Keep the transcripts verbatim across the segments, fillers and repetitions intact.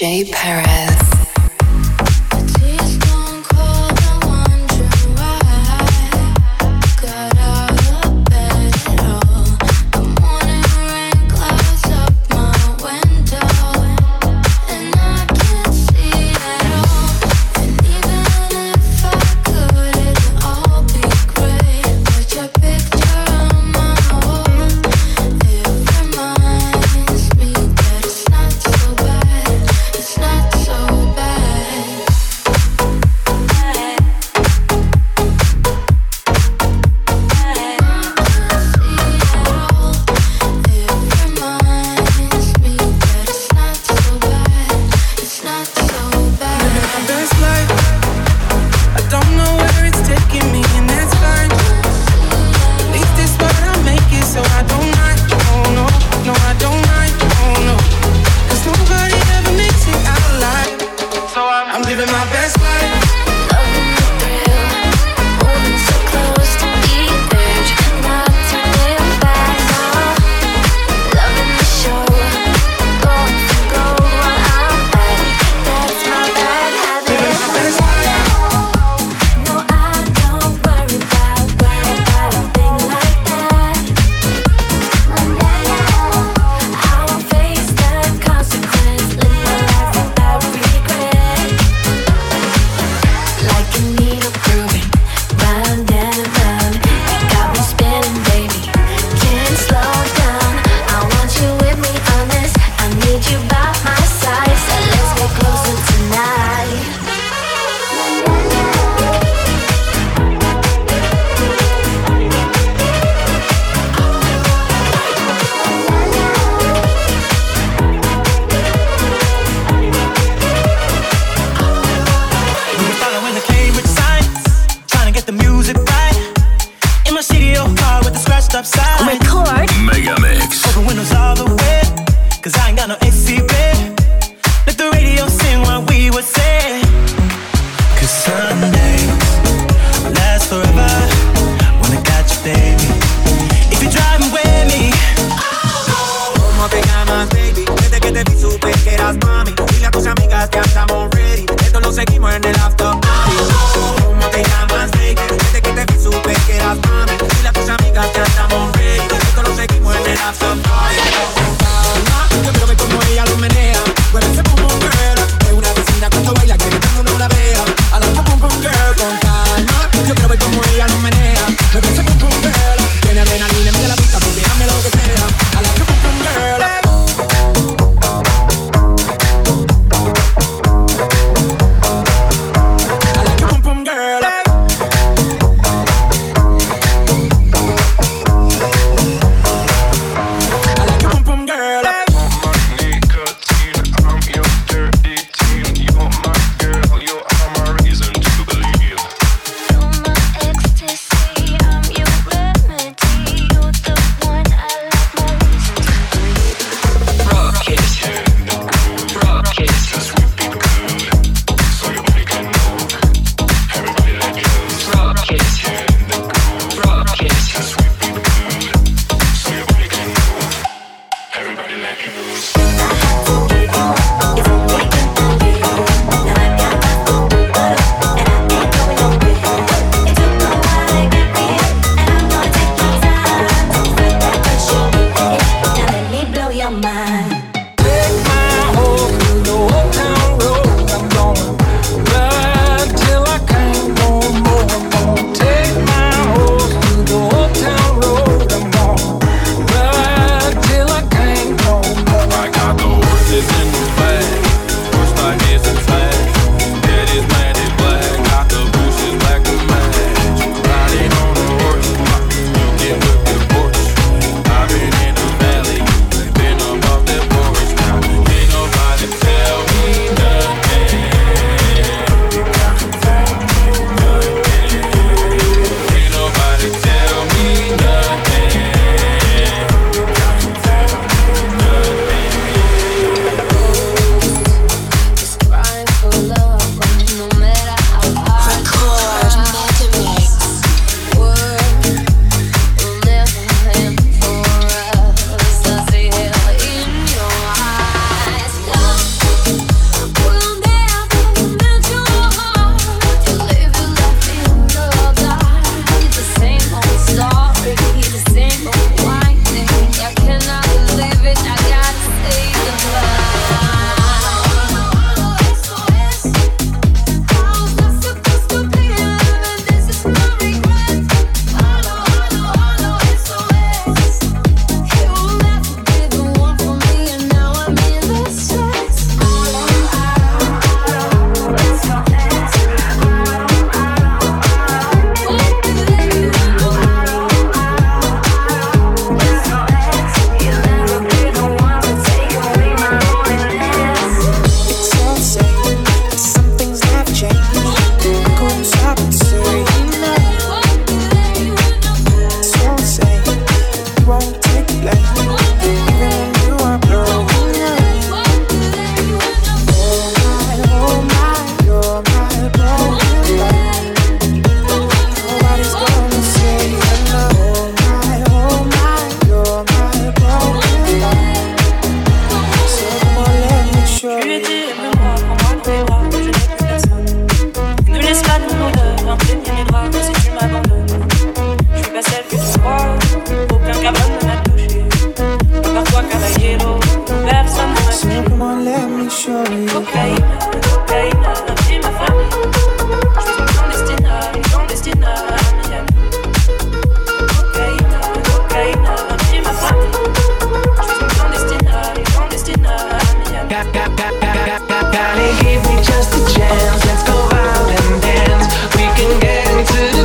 J. Perez. So c'est mes bras, si tu m'abandonnes. Je suis pas celle que tu crois, aucun cabane ne m'a touché. Par toi, caballero, personne ne m'a touché. Simplement, let me show you. Cocaïne, cocaïne, j'ai ma famille. Je suis une clandestina, une clandestina à Miami. Cocaïne, cocaïne, j'ai ma famille. Je suis une clandestina, une clandestina à Miami. Gotta give me just a chance. Let's go out and dance. We can get into the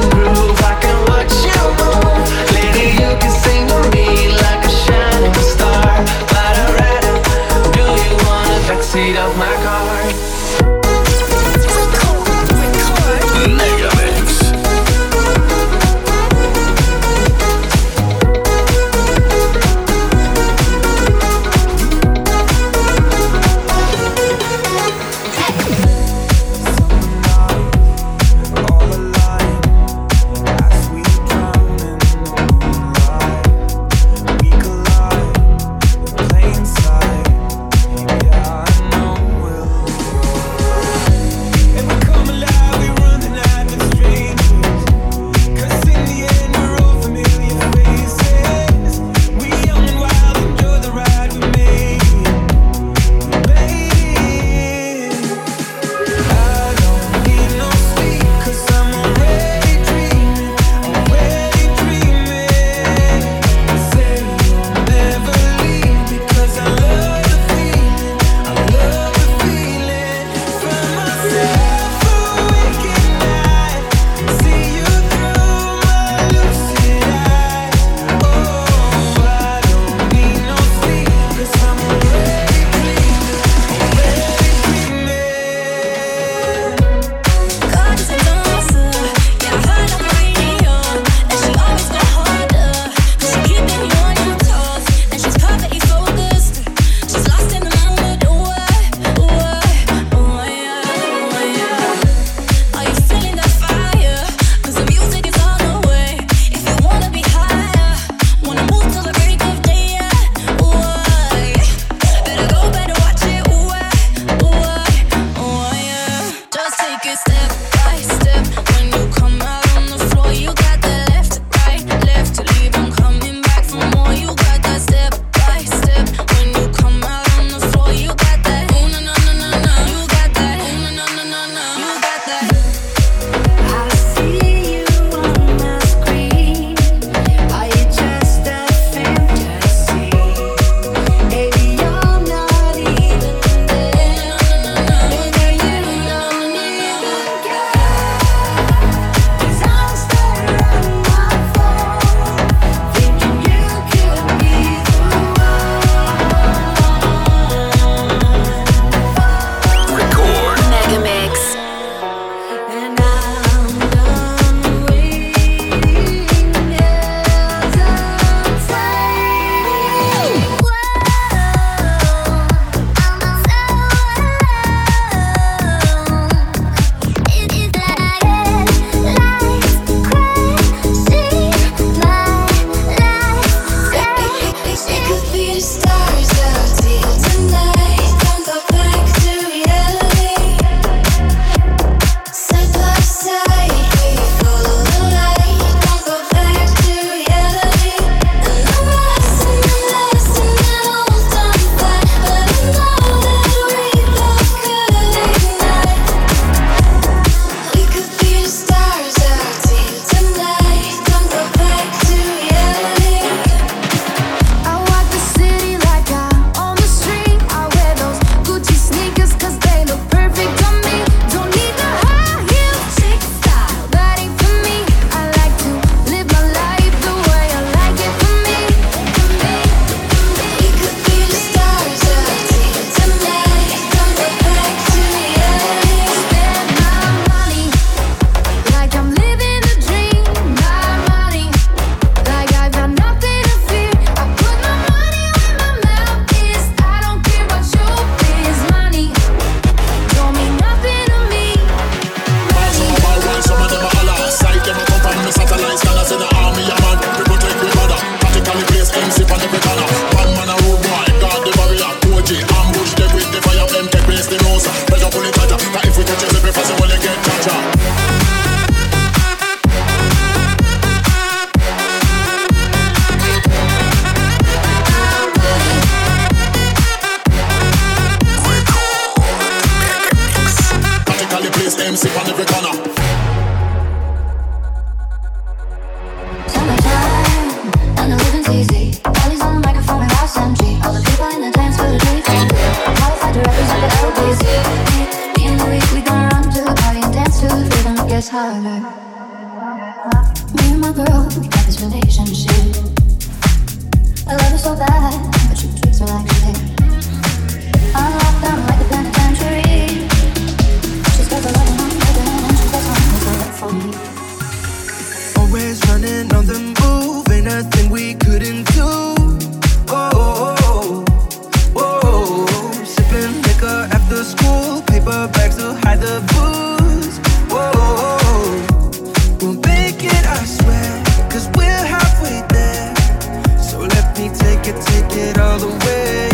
it all the way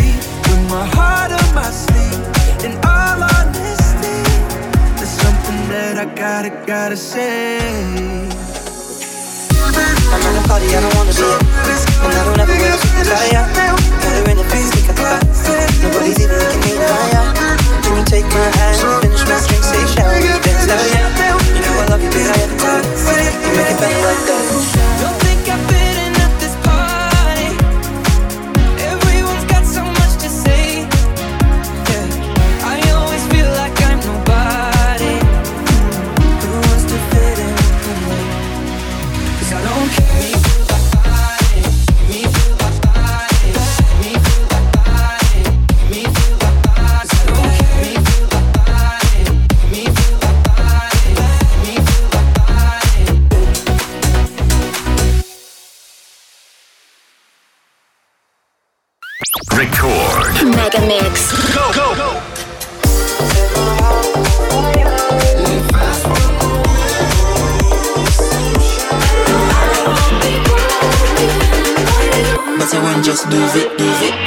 with my heart on my sleeve. In all honesty, there's something that I gotta, gotta say. I'm in a party, I don't wanna be it, and I don't ever wanna see the fire. Got her in the face, take a thought, nobody's even looking me in my eye. Can you take my hand, finish my drink, say shower, you dance now, yeah. You know I love you, but I have time, you make it better like that. Don't think I've been Mix. Go, go, go. But I want just do it, do it.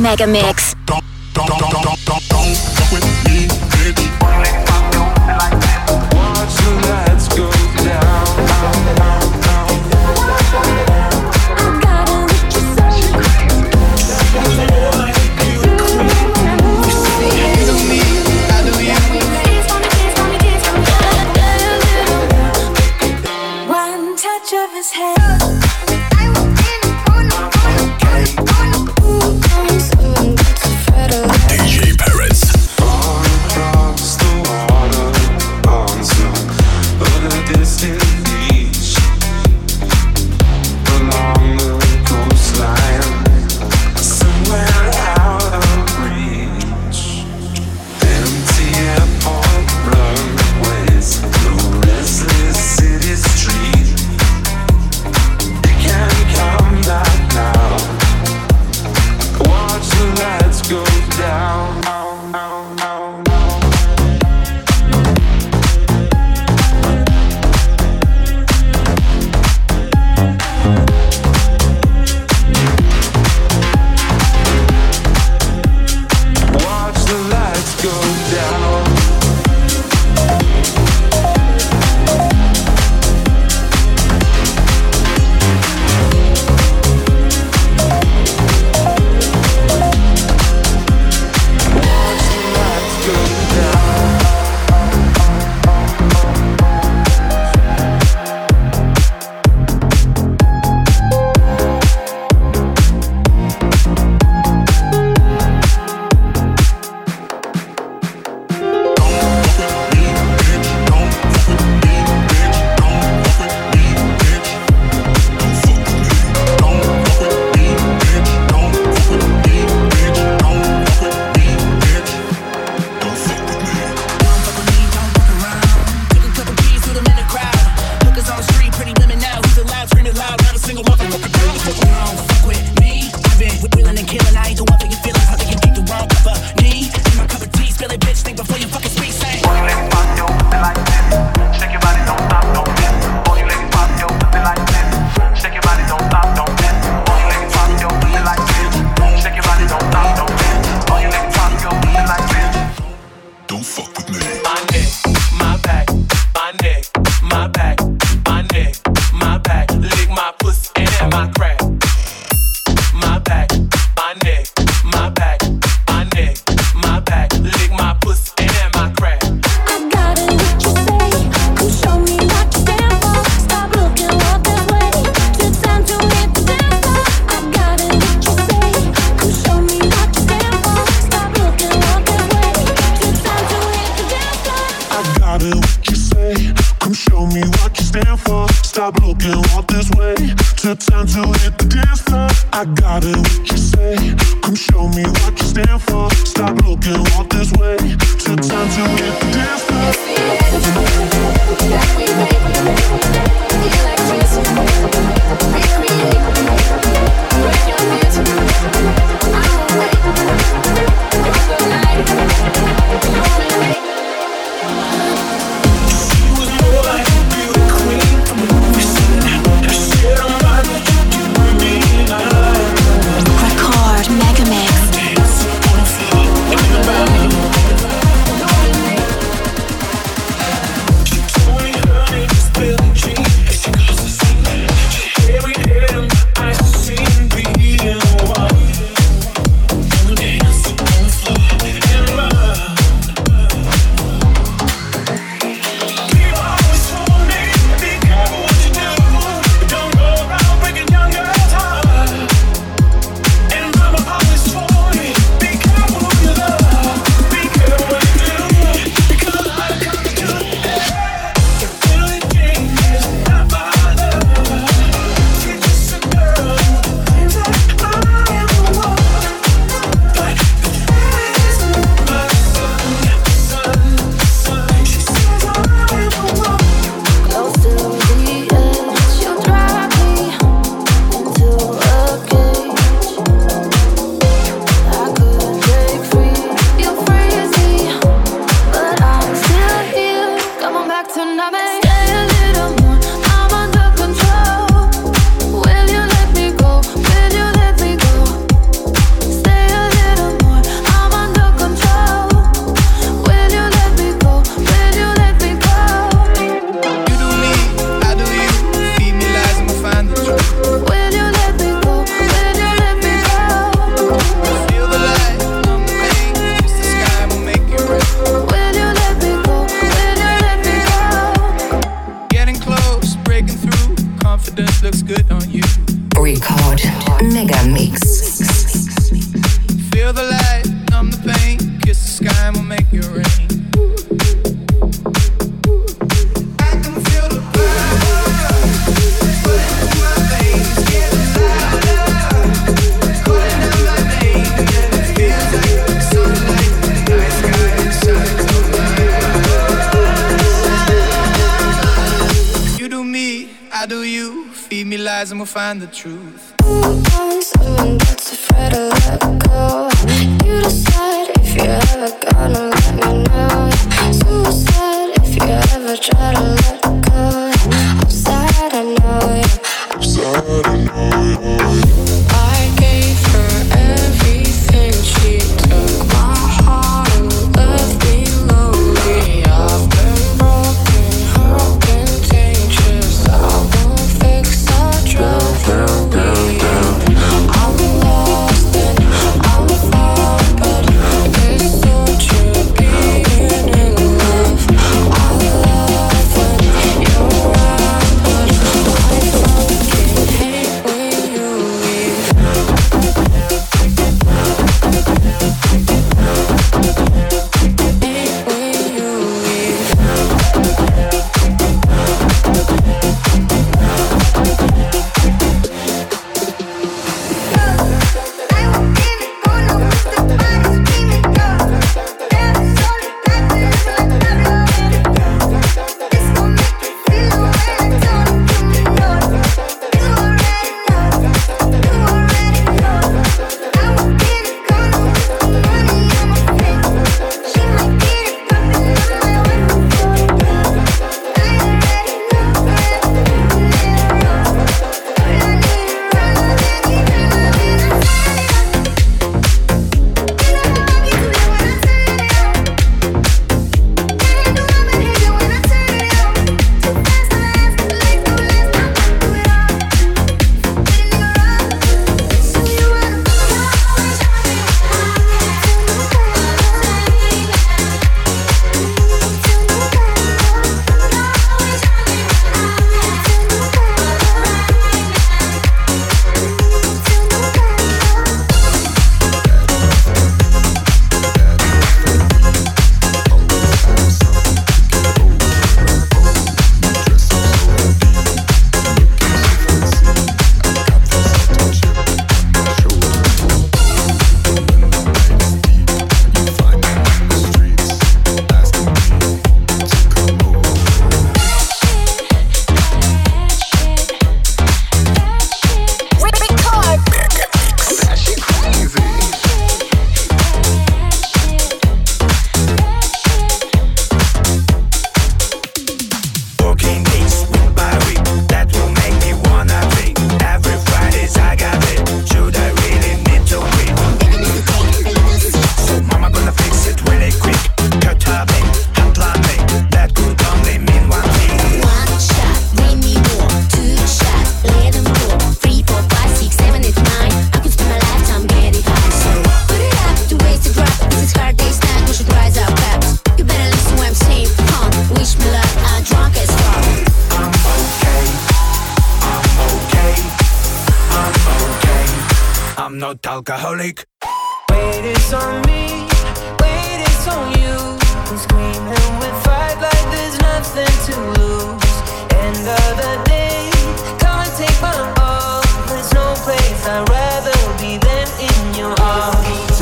Megamix. Don't, don't, don't, don't, don't, don't, don't fuck with me, baby. Only fuck you like that. Watch the lights go down, down, down, down. I gotta let you say she's crazy. You see the hands on me, I believe. Dance on me, dance on me, dance on me. One touch of his hand. She goes to confidence looks good on you. Record Mega Mix. Feel the light, numb the pain. Kiss the sky and we'll make it rain. I can feel the power pulling at my veins, getting louder, calling out my name, and it feels like sunlight, the night sky shines on mine. You do me, I do you. Feed me lies and we'll find the truth. I'm someone that's afraid to let go. You decide if you're ever gonna let me know. Suicide if you ever try to let go. I'm sad, I know you. I'm sad, I know you. I gave her everything, she took my heart and left me lonely. I've been broken, hurting, dangerous. I Down, down, down, down. I'll be lost and I'll be found, but it's so true being in love. I'll be loved when you're around, but I fucking hate when you leave. Hate when you leave. Alcoholic. Wait, it's on me, wait, it's on you. I'm screaming with fight like there's nothing to lose. End of the day, come and take my all. There's no place I'd rather be than in your arms. It's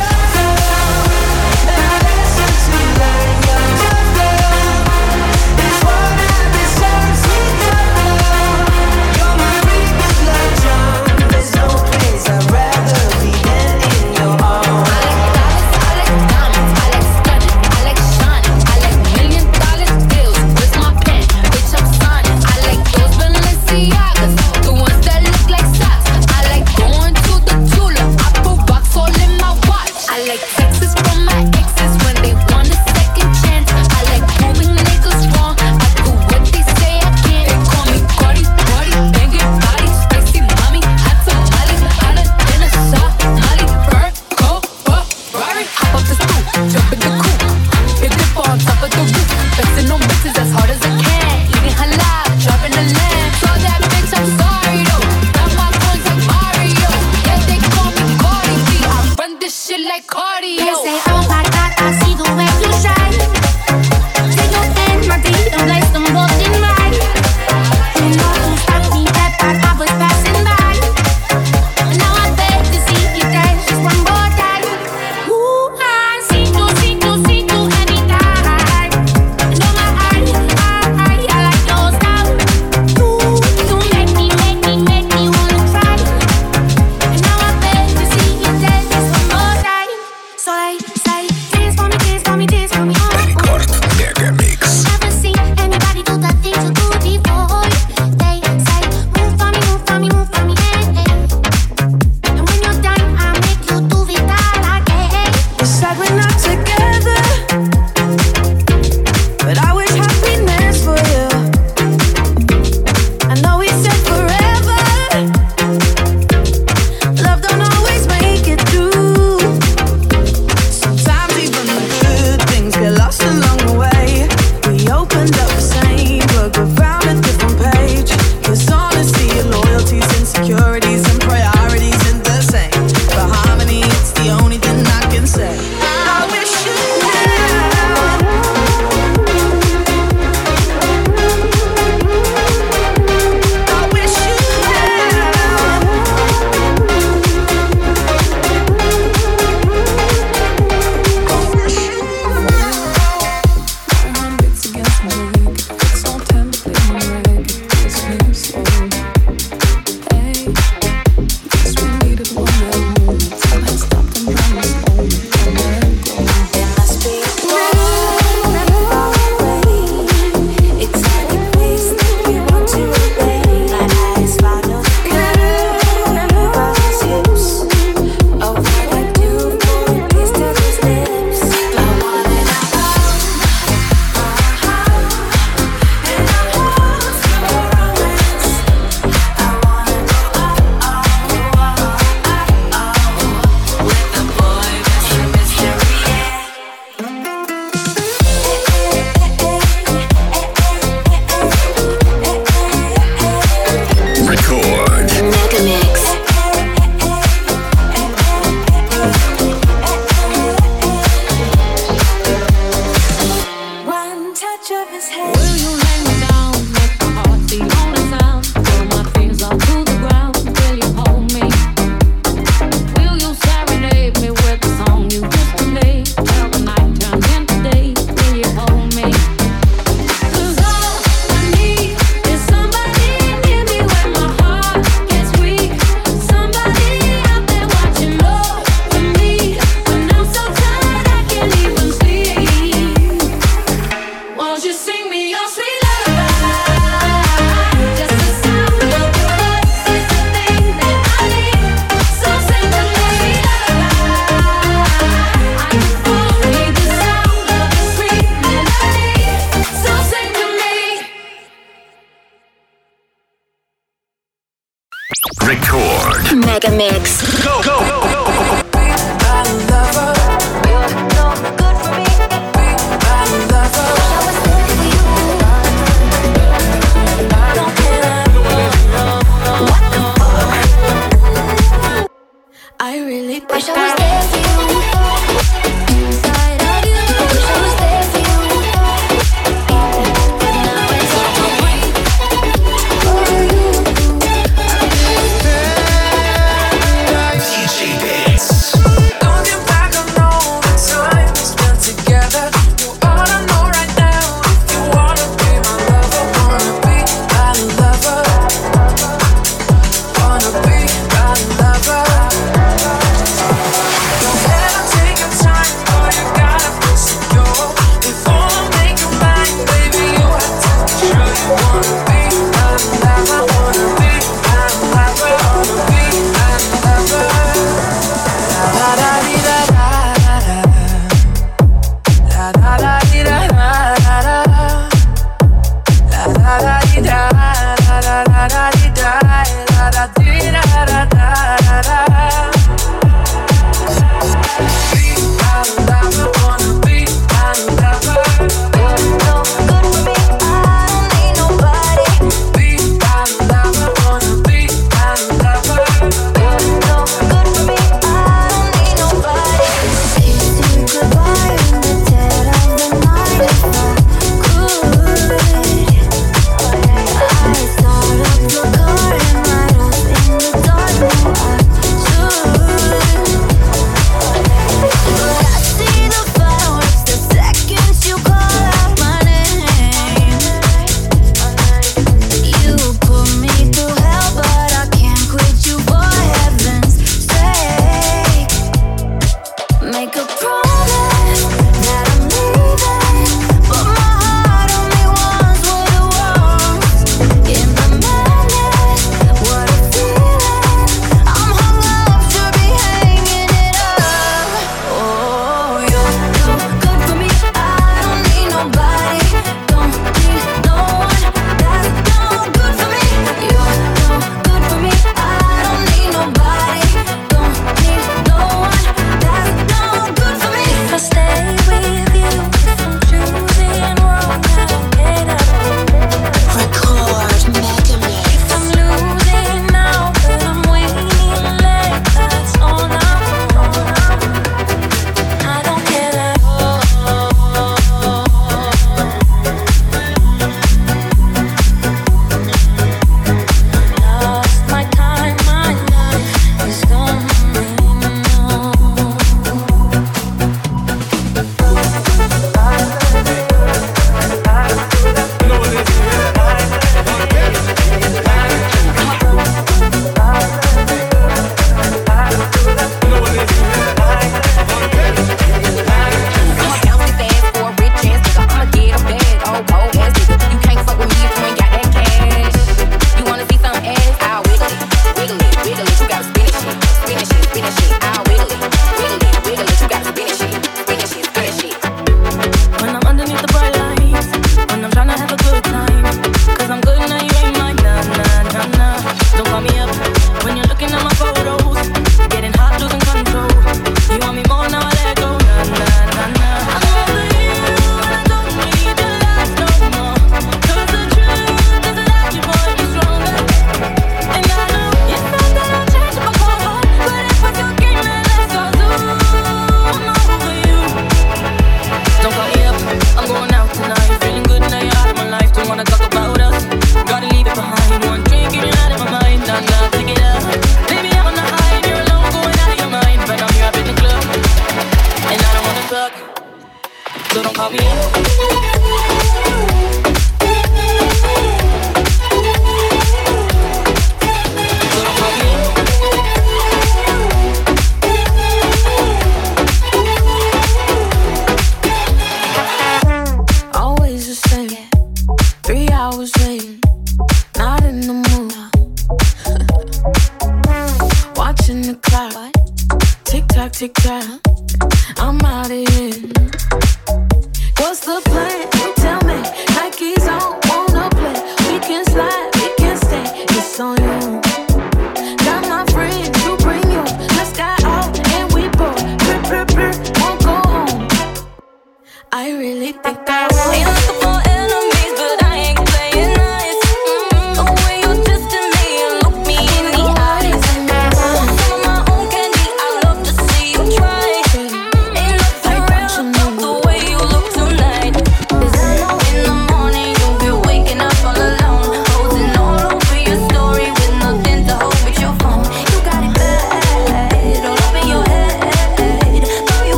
of you.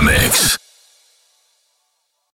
Мегамикс.